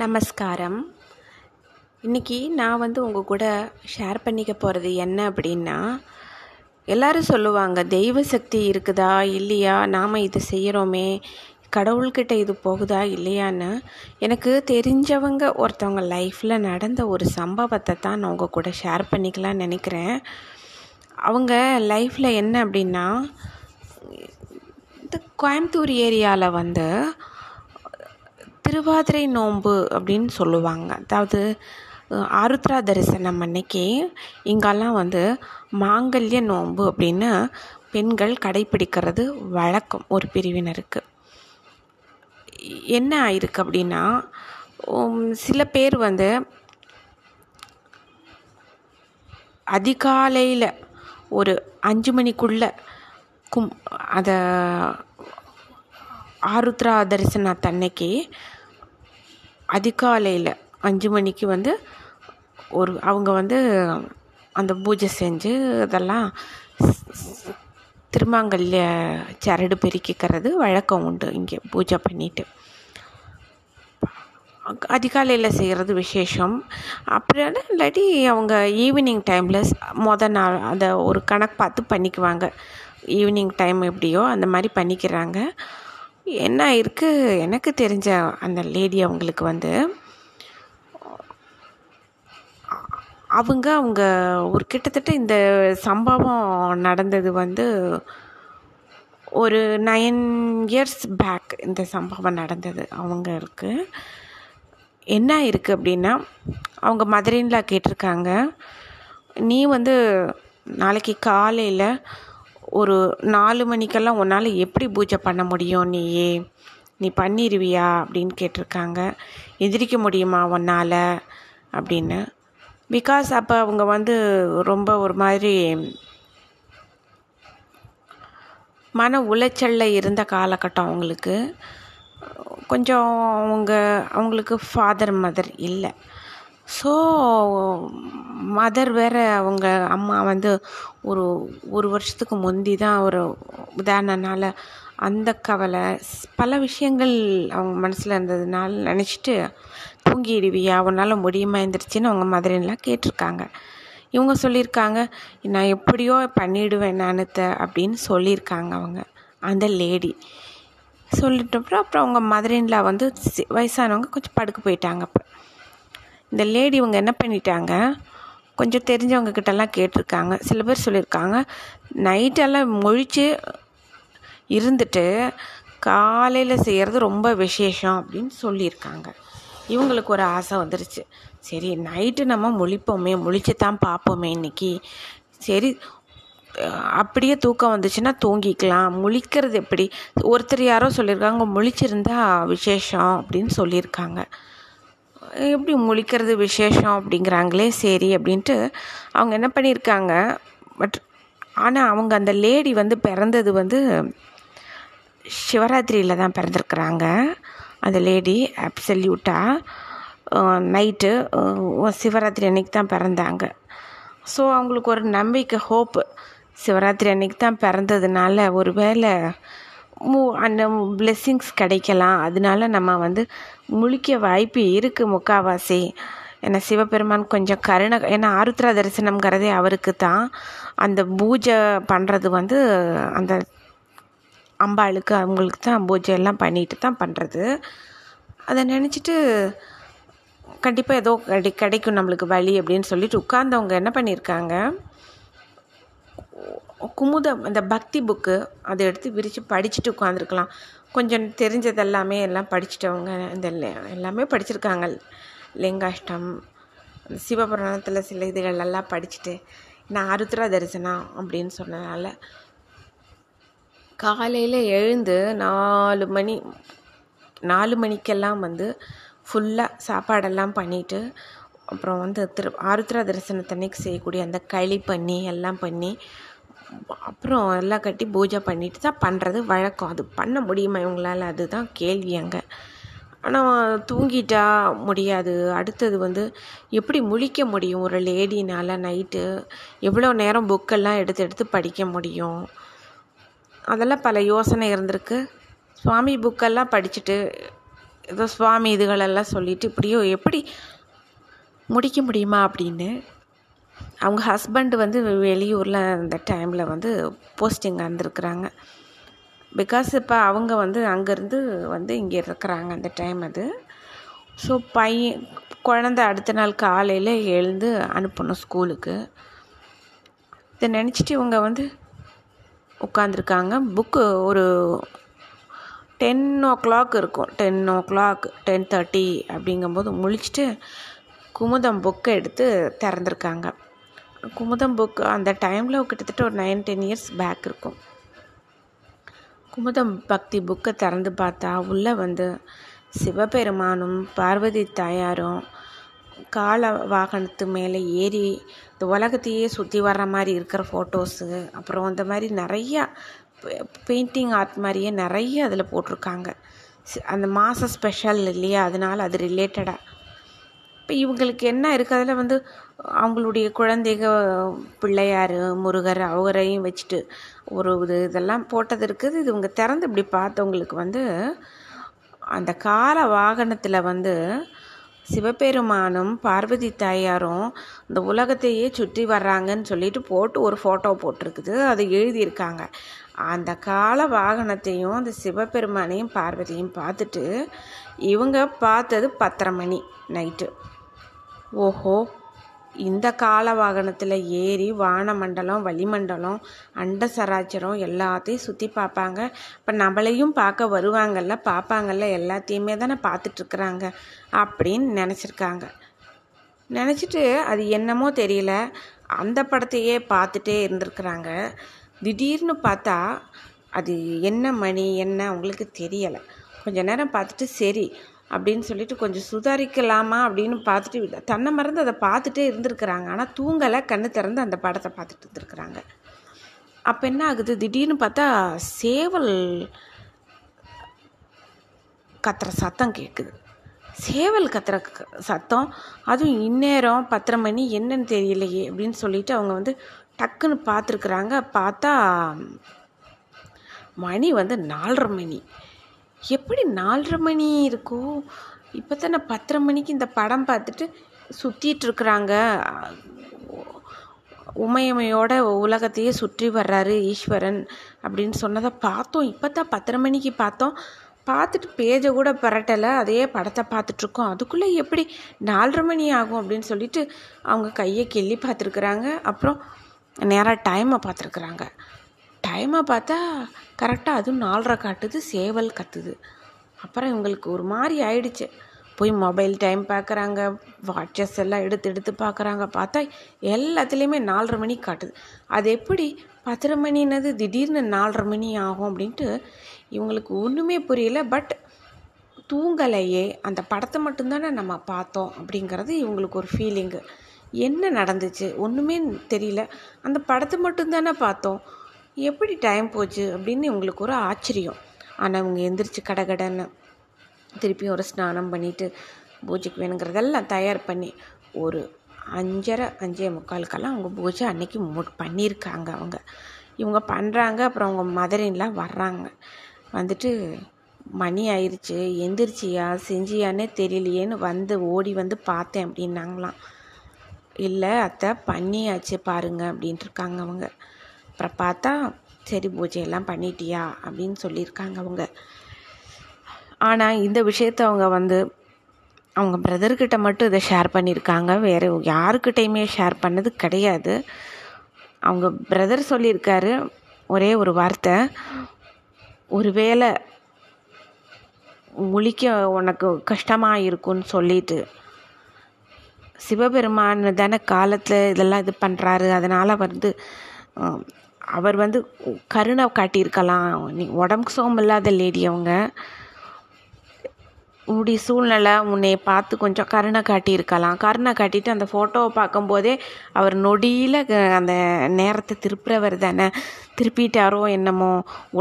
நமஸ்காரம். இன்றைக்கி நான் உங்கள் கூட ஷேர் பண்ணிக்க போகிறது என்ன அப்படின்னா, எல்லோரும் சொல்லுவாங்க தெய்வ சக்தி இருக்குதா இல்லையா, நாம் இது செய்கிறோமே, கடவுள்கிட்ட இது போகுதா இல்லையான்னு. எனக்கு தெரிஞ்சவங்க ஒருத்தவங்க லைஃப்பில் நடந்த ஒரு சம்பவத்தை தான் நான் உங்கள் கூட ஷேர் பண்ணிக்கலாம்னு நினைக்கிறேன். அவங்க லைஃப்பில் என்ன அப்படின்னா, இந்த கோயம்புத்தூர் ஏரியாவில் திருவாதிரை நோன்பு அப்படின்னு சொல்லுவாங்க. அதாவது ஆருத்ரா தரிசனம் அன்னைக்கு இங்கெல்லாம் மாங்கல்ய நோன்பு அப்படின்னு பெண்கள் கடைப்பிடிக்கிறது வழக்கம். ஒரு பிரிவினருக்கு என்ன ஆயிருக்கு அப்படின்னா, சில பேர் அதிகாலையில் ஒரு 5 மணிக்குள்ளே அதை ஆருத்ரா தரிசனத்தை அன்னைக்கு அதிகாலையில் 5 மணிக்கு அவங்க அந்த பூஜை செஞ்சு அதெல்லாம் திருமாங்கல்ய சரடு பெருக்கிக்கிறது வழக்கம் உண்டு. இங்கே பூஜை பண்ணிட்டு அதிகாலையில் செய்கிறது விசேஷம். அப்புறம் இல்லாட்டி அவங்க ஈவினிங் டைமில் மொதல் நாள் அதை ஒரு கணக்கு பார்த்து பண்ணிக்குவாங்க. ஈவினிங் டைம் எப்படியோ அந்த மாதிரி பண்ணிக்கிறாங்க. என்ன ஆயிருக்கு, எனக்கு தெரிஞ்ச அந்த லேடி அவங்களுக்கு அவங்க ஒரு கிட்டத்தட்ட இந்த சம்பவம் நடந்தது ஒரு 9 years பேக் இந்த சம்பவம் நடந்தது. அவங்களுக்கு என்ன ஆயிருக்கு அப்படின்னா, அவங்க மதுரையில் கேட்டிருக்காங்க, நீ நாளைக்கு காலையில் ஒரு 4 மணிக்கெல்லாம் உன்னால் எப்படி பூஜை பண்ண முடியும், நீ பண்ணிடுவியா அப்படின்னு கேட்டிருக்காங்க. எந்திரிக்க முடியுமா உன்னால் அப்படின்னு. பிகாஸ் அப்போ அவங்க ரொம்ப ஒரு மாதிரி மன உளைச்சலில் இருந்த காலகட்டம். அவங்களுக்கு கொஞ்சம் அவங்களுக்கு ஃபாதர் மதர் இல்லை. ஸோ மதர் வேறு, அவங்க அம்மா ஒரு வருஷத்துக்கு முந்தி தான் ஒரு உதாரணனால அந்த கவலை பல விஷயங்கள் அவங்க மனசில் இருந்ததுனால நினச்சிட்டு தூங்கிடுவியா அவனால் முடியுமா இருந்துருச்சுன்னு அவங்க மதுரைலாம் கேட்டிருக்காங்க. இவங்க சொல்லியிருக்காங்க, நான் எப்படியோ பண்ணிவிடுவேன் நானுத்த அப்படின்னு சொல்லியிருக்காங்க அவங்க அந்த லேடி. சொல்லிட்டப்பறம் அப்புறம் அவங்க மதுரையில் வயசானவங்க கொஞ்சம் படுக்க போயிட்டாங்க. அப்போ இந்த லேடி இவங்க என்ன பண்ணிட்டாங்க, கொஞ்சம் தெரிஞ்சவங்கக்கிட்டலாம் கேட்டிருக்காங்க. சில பேர் சொல்லியிருக்காங்க, நைட்டெல்லாம் முழிச்சு இருந்துட்டு காலையில் செய்கிறது ரொம்ப விசேஷம் அப்படின்னு சொல்லியிருக்காங்க. இவங்களுக்கு ஒரு ஆசை வந்துருச்சு, சரி நைட்டு நம்ம முழிச்சு தான் பார்ப்போமே இன்றைக்கி, சரி அப்படியே தூக்கம் வந்துச்சுன்னா தூங்கிக்கலாம், முழிக்கிறது எப்படி. ஒருத்தர் யாரோ சொல்லியிருக்காங்க முழிச்சிருந்தா விசேஷம் அப்படின்னு சொல்லியிருக்காங்க. எப்படி முழிக்கிறது விசேஷம் அப்படிங்கிறாங்களே சரி அப்படின்ட்டு அவங்க என்ன பண்ணியிருக்காங்க. பட் ஆனால் அவங்க அந்த லேடி பிறந்தது சிவராத்திரியில் தான் பிறந்திருக்கிறாங்க. அந்த லேடி அப்சல்யூட்டாக நைட்டு சிவராத்திரி அன்றைக்கி தான் பிறந்தாங்க. ஸோ அவங்களுக்கு ஒரு நம்பிக்கை, ஹோப்பு, சிவராத்திரி அன்றைக்கி தான் பிறந்ததுனால ஒரு வேளை அந்த பிளெஸ்ஸிங்ஸ் கிடைக்கலாம், அதனால நம்ம முழிக்க வாய்ப்பு இருக்குது முக்காவாசி. ஏன்னா சிவபெருமான் கொஞ்சம் கருணை, ஏன்னா ஆருத்ரா தரிசனம்ங்கிறதே அவருக்கு தான். அந்த பூஜை பண்ணுறது அந்த அம்பாளுக்கு அவங்களுக்கு தான் பூஜையெல்லாம் பண்ணிட்டு தான் பண்ணுறது. அதை நினச்சிட்டு கண்டிப்பாக ஏதோ கிடைக்கும் நம்மளுக்கு வழி அப்படின்னு சொல்லிட்டு உட்கார்ந்தவங்க என்ன பண்ணியிருக்காங்க, குமுதம் அந்த பக்தி புக்கு அதை எடுத்து விரித்து படிச்சுட்டு உட்காந்துருக்கலாம். கொஞ்சம் தெரிஞ்சது எல்லாமே படிச்சுட்டவங்க இந்த எல்லாமே படிச்சிருக்காங்க. லிங்காஷ்டம், சிவபுராணத்தில் சில இதுகள் எல்லாம் படிச்சுட்டு, நான் ஆருத்ரா தரிசனம் அப்படின்னு சொன்னதால் காலையில் எழுந்து 4 மணிக்கெல்லாம் ஃபுல்லாக சாப்பாடெல்லாம் பண்ணிவிட்டு, அப்புறம் ஆருத்ரா தரிசனத்தன்னைக்கு செய்யக்கூடிய அந்த களி பண்ணி எல்லாம் பண்ணி, அப்புறம் எல்லாம் கட்டி பூஜை பண்ணிட்டு தான் பண்ணுறது வழக்கம். அது பண்ண முடியுமா இவங்களால், அதுதான் கேள்வி அங்கே. ஆனால் தூங்கிட்டா முடியாது. அடுத்தது எப்படி முழிக்க முடியும் ஒரு லேடினால், நைட்டு எவ்வளோ நேரம் புக்கெல்லாம் எடுத்து படிக்க முடியும், அதெல்லாம் பல யோசனை இருந்திருக்கு. சுவாமி புக்கெல்லாம் படிச்சுட்டு ஏதோ சுவாமி இதுகளெல்லாம் சொல்லிவிட்டு இப்படியோ எப்படி முடிக்க முடியுமா அப்படின்னு அவங்க ஹஸ்பண்டு வந்து வெளியூரில் அந்த டைமில் வந்து போஸ்டிங் வந்திருக்கிறாங்க. பிகாஸ் இப்போ அவங்க வந்து அங்கேருந்து வந்து இங்கே இருக்கிறாங்க அந்த டைம் அது. ஸோ பையன் குழந்த அடுத்த நாள் காலையில் எழுந்து அனுப்பணும் ஸ்கூலுக்கு. இதை நினச்சிட்டு இவங்க வந்து உட்காந்துருக்காங்க. புக்கு ஒரு 10 o'clock இருக்கும், 10 o'clock 10:30 அப்படிங்கும்போது முழிச்சிட்டு குமுதம் புக்கை எடுத்து திறந்துருக்காங்க. குமுதம் புக்கு அந்த டைமில் கிட்டத்தட்ட ஒரு 9-10 years பேக் இருக்கும். குமுதம் பக்தி புக்கை திறந்து பார்த்தா உள்ளே வந்து சிவபெருமானும் பார்வதி தாயாரும் கால வாகனத்து மேலே ஏறி இந்த உலகத்தையே சுற்றி வர்ற மாதிரி இருக்கிற ஃபோட்டோஸு, அப்புறம் இந்த மாதிரி நிறையா பெயிண்டிங் ஆர்ட் மாதிரியே நிறைய அதில் போட்டிருக்காங்க. அந்த மாத ஸ்பெஷல் இல்லையா, அதனால் அது ரிலேட்டடாக இப்போ இவங்களுக்கு என்ன இருக்குது அதில் வந்து அவங்களுடைய குழந்தைக பிள்ளையார் முருகர் அவரையும் வச்சுட்டு ஒரு இது இதெல்லாம் போட்டது இருக்குது. இது இவங்க திறந்து இப்படி பார்த்தவங்களுக்கு வந்து அந்த கால வாகனத்தில் வந்து சிவபெருமானும் பார்வதி தாயாரும் இந்த உலகத்தையே சுற்றி வர்றாங்கன்னு சொல்லிட்டு போட்டு ஒரு ஃபோட்டோ போட்டிருக்குது, அதை எழுதியிருக்காங்க. அந்த கால வாகனத்தையும் அந்த சிவபெருமானையும் பார்வதியும் பார்த்துட்டு இவங்க பார்த்தது 10:30 PM. ஓஹோ, இந்த கால வாகனத்தில் ஏறி வானமண்டலம் வளிமண்டலம் அண்ட சராச்சரம் எல்லாத்தையும் சுற்றி பார்ப்பாங்க. இப்போ நம்மளையும் பார்க்க வருவாங்கள்ல, பார்ப்பாங்கள்ல, எல்லாத்தையுமே தானே பார்த்துட்ருக்குறாங்க அப்படின்னு நினச்சிருக்காங்க. நினச்சிட்டு அது என்னமோ தெரியல, அந்த படத்தையே பார்த்துட்டே இருந்திருக்கிறாங்க. திடீர்னு பார்த்தா அது என்ன மணி என்ன அவங்களுக்கு தெரியலை. கொஞ்சம் நேரம் பார்த்துட்டு சரி அப்படின்னு சொல்லிட்டு கொஞ்சம் சுதாரிக்கலாமா அப்படின்னு பார்த்துட்டு தன்னை மறந்து அதை பார்த்துட்டே இருந்திருக்கிறாங்க. ஆனால் தூங்கலை, கண்ணு திறந்து அந்த படத்தை பார்த்துட்டு இருந்துருக்குறாங்க. அப்போ என்ன ஆகுது, திடீர்னு பார்த்தா சேவல் கத்துற சத்தம் கேட்குது. சேவல் கத்துற சத்தம், அதுவும் இந்நேரம் 10:30 என்னன்னு தெரியலையே அப்படின்னு சொல்லிட்டு அவங்க வந்து டக்குன்னு பார்த்துருக்குறாங்க. பார்த்தா மணி வந்து 4:30. எப்படி 4:30 இருக்கும், இப்போ தானே 10:30 இந்த படம் பார்த்துட்டு சுற்றிட்டுருக்குறாங்க, உமையமையோட உலகத்தையே சுற்றி வர்றாரு ஈஸ்வரன் அப்படின்னு சொன்னதை பார்த்தோம், இப்போ தான் 10:30 பார்த்தோம், பார்த்துட்டு பேஜை கூட பரட்டலை, அதே படத்தை பார்த்துட்ருக்கோம், அதுக்குள்ளே எப்படி 4:30 ஆகும் அப்படின்னு சொல்லிட்டு அவங்க கையை கிள்ளி பார்த்துருக்குறாங்க. அப்புறம் நேராக டைமை பார்த்துருக்குறாங்க. டைமை பார்த்தா கரெக்டாக அதுவும் 4:30 காட்டுது, சேவல் கத்துது. அப்புறம் இவங்களுக்கு ஒரு மாதிரி ஆயிடுச்சு. போய் மொபைல் டைம் பார்க்குறாங்க, வாட்சஸ் எல்லாம் எடுத்து எடுத்து பார்க்குறாங்க. பார்த்தா எல்லாத்துலேயுமே 4:30 காட்டுது. அது எப்படி 10:30 திடீர்னு 4:30 ஆகும் அப்படின்ட்டு இவங்களுக்கு ஒன்றுமே புரியல. பட் தூங்கலையே, அந்த படத்தை மட்டும்தானே நம்ம பார்த்தோம் அப்படிங்கிறது இவங்களுக்கு ஒரு ஃபீலிங்கு. என்ன நடந்துச்சு ஒன்றுமே தெரியல, அந்த படத்தை மட்டும்தானே பார்த்தோம், எப்படி டைம் போச்சு அப்படின்னு இவங்களுக்கு ஒரு ஆச்சரியம். ஆனால் இவங்க எந்திரிச்சு கடகடன்னு திருப்பியும் ஒரு ஸ்நானம் பண்ணிவிட்டு பூஜைக்கு வேணுங்கிறதெல்லாம் தயார் பண்ணி ஒரு 5:30-5:45 அவங்க பூஜை அன்றைக்கி பண்ணியிருக்காங்க. இவங்க பண்ணுறாங்க. அப்புறம் அவங்க மதரின்லாம் வர்றாங்க. வந்துட்டு மணி ஆயிடுச்சு, எந்திரிச்சியா செஞ்சியானே தெரியலையேன்னு வந்து ஓடி வந்து பார்த்தேன் அப்படின்னாங்களாம். இல்லை அத்தை பண்ணியாச்சு பாருங்க அப்படின்ட்டுருக்காங்க அவங்க. அப்புறம் பார்த்தா சரி பூஜையெல்லாம் பண்ணிட்டியா அப்படின்னு சொல்லியிருக்காங்க அவங்க. ஆனால் இந்த விஷயத்தை அவங்க வந்து அவங்க பிரதர்கிட்ட மட்டும் இதை ஷேர் பண்ணியிருக்காங்க, வேறு யாருக்கிட்டையுமே ஷேர் பண்ணது கிடையாது. அவங்க பிரதர் சொல்லியிருக்காரு ஒரே ஒரு வார்த்தை, ஒருவேளை முழிக்க உனக்கு கஷ்டமாக இருக்குன்னு சொல்லிட்டு சிவபெருமான் தானே காலத்தில் இதெல்லாம் இது பண்ணுறாரு, அதனால் வந்து அவர் வந்து கருணை காட்டியிருக்கலாம். நீ உடம்புக்கு சோகம் இல்லாத லேடி அவங்க, உன்னுடைய சூழ்நிலை உன்னைய பார்த்து கொஞ்சம் கருணை காட்டியிருக்கலாம். கருணை காட்டிட்டு அந்த ஃபோட்டோவை பார்க்கும்போதே அவர் நொடியில் அந்த நேரத்தை திருப்புறவர் தானே, திருப்பிட்டாரோ என்னமோ,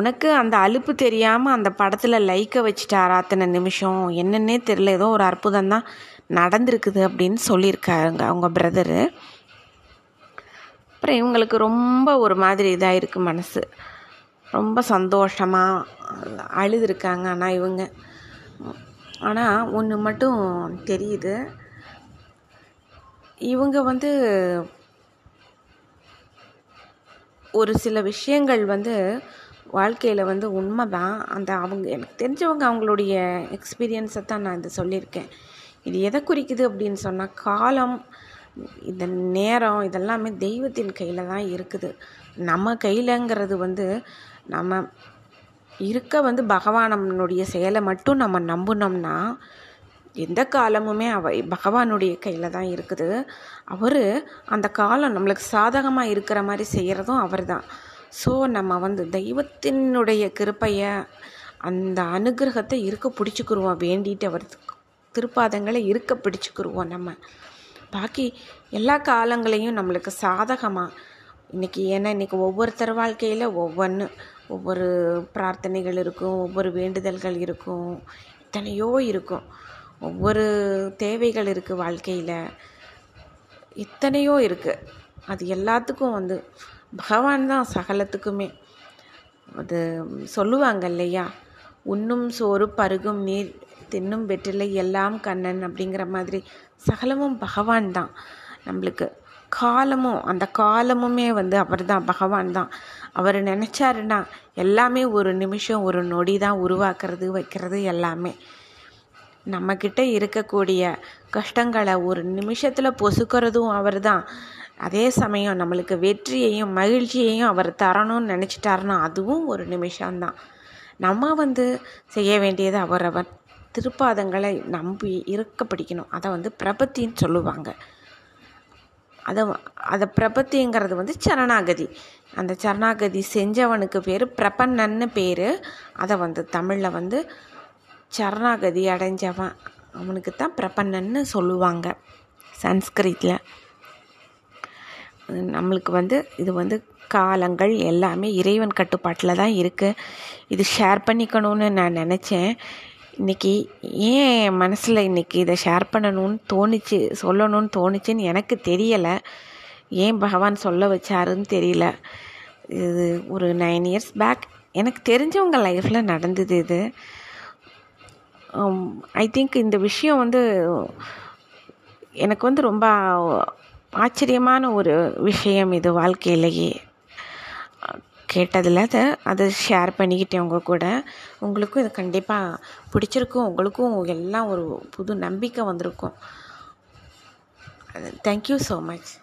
உனக்கு அந்த அலுப்பு தெரியாமல் அந்த படத்தில் லைக்கை வச்சுட்டாரா அத்தனை நிமிஷம் என்னன்னே தெரியல, ஏதோ ஒரு அற்புதம் தான் நடந்திருக்குது அப்படின்னு சொல்லியிருக்காங்க அவங்க பிரதரு. அப்புறம் இவங்களுக்கு ரொம்ப ஒரு மாதிரி இதாக இருக்குது, மனசு ரொம்ப சந்தோஷமாக அழுதுருக்காங்க. ஆனால் இவங்க ஆனால் ஒன்று மட்டும் தெரியுது, இவங்க வந்து ஒரு சில விஷயங்கள் வந்து வாழ்க்கையில் வந்து உண்மை தான். அந்த அவங்க எனக்கு தெரிஞ்சவங்க அவங்களுடைய எக்ஸ்பீரியன்ஸை தான் நான் இதை சொல்லியிருக்கேன். இது எதை குறிக்குது அப்படின்னு சொன்னால், காலம், இந்த நேரம், இதெல்லாமே தெய்வத்தின் கையில் தான் இருக்குது. நம்ம கையிலங்கிறது வந்து நம்ம இருக்க வந்து பகவானுடைய செயலை மட்டும் நம்ம நம்பினோம்னா எந்த காலமுமே பகவானுடைய கையில் தான் இருக்குது. அவர் அந்த காலம் நம்மளுக்கு சாதகமாக இருக்கிற மாதிரி செய்கிறதும் அவர் தான். ஸோ நம்ம வந்து தெய்வத்தினுடைய கிருப்பையை, அந்த அனுகிரகத்தை இருக்க பிடிச்சிக்கிருவோம், வேண்டிட்டு அவர் திருப்பாதங்களை இருக்க பிடிச்சிக்கிருவோம். நம்ம பாக்கி எல்லா காலங்களையும் நம்மளுக்கு சாதகமாக இன்றைக்கி, ஏன்னா இன்றைக்கி ஒவ்வொருத்தர் வாழ்க்கையில் ஒவ்வொரு பிரார்த்தனைகள் இருக்கும், ஒவ்வொரு வேண்டுதல்கள் இருக்கும், எத்தனையோ இருக்கும், ஒவ்வொரு தேவைகள் இருக்குது, வாழ்க்கையில் எத்தனையோ இருக்குது. அது எல்லாத்துக்கும் வந்து பகவான் தான் சகலத்துக்குமே. அது சொல்லுவாங்க இல்லையா, உண்ணும் சோறு பருகும் நீர் தின்னும் வெற்றிலை எல்லாம் கண்ணன் அப்படிங்கிற மாதிரி சகலமும் பகவான் தான். நம்மளுக்கு காலமும், அந்த காலமுமே வந்து அவர் தான், பகவான் தான். அவர் நினச்சாருன்னா எல்லாமே ஒரு நிமிஷம் ஒரு நொடி தான் உருவாக்குறது வைக்கிறது. எல்லாமே நம்மக்கிட்ட இருக்கக்கூடிய கஷ்டங்களை ஒரு நிமிஷத்தில் பொசுக்கிறதும் அவர் தான். அதே சமயம் நம்மளுக்கு வெற்றியையும் மகிழ்ச்சியையும் அவர் தரணும்னு நினச்சிட்டாருன்னா அதுவும் ஒரு நிமிஷம்தான். நம்ம வந்து செய்ய வேண்டியது அவரவர் திருப்பாதங்களை நம்பி இருக்க பிடிக்கணும். அதை வந்து பிரபத்தின்னு சொல்லுவாங்க. அதை பிரபத்திங்கிறது வந்து சரணாகதி. அந்த சரணாகதி செஞ்சவனுக்கு பேர் பிரபன்னன்னு பேர். அதை வந்து தமிழில் வந்து சரணாகதி அடைஞ்சவன் அவனுக்கு தான் பிரபன்னன்னு சொல்லுவாங்க சன்ஸ்கிருத்தில். நம்மளுக்கு வந்து இது வந்து காலங்கள் எல்லாமே இறைவன் கட்டுப்பாட்டில் தான் இருக்குது. இது ஷேர் பண்ணிக்கணும்னு நான் நினச்சேன். இன்றைக்கி ஏன் என் மனசில் இன்றைக்கி இதை ஷேர் பண்ணணும்னு தோணுச்சு, சொல்லணும்னு தோணுச்சுன்னு எனக்கு தெரியலை. ஏன் பகவான் சொல்ல வச்சாருன்னு தெரியல. இது ஒரு 9 years பேக் எனக்கு தெரிஞ்சவங்க லைஃப்பில் நடந்தது இது. ஐ திங்க் இந்த விஷயம் வந்து எனக்கு வந்து ரொம்ப ஆச்சரியமான ஒரு விஷயம் இது. வாழ்க்கையிலேயே கேட்டதில் அதை ஷேர் பண்ணிக்கிட்டேன் உங்கள் கூட. உங்களுக்கும் இது கண்டிப்பாக பிடிச்சிருக்கும், உங்களுக்கும் எல்லாம் ஒரு புது நம்பிக்கை வந்திருக்கும். Thank you so much.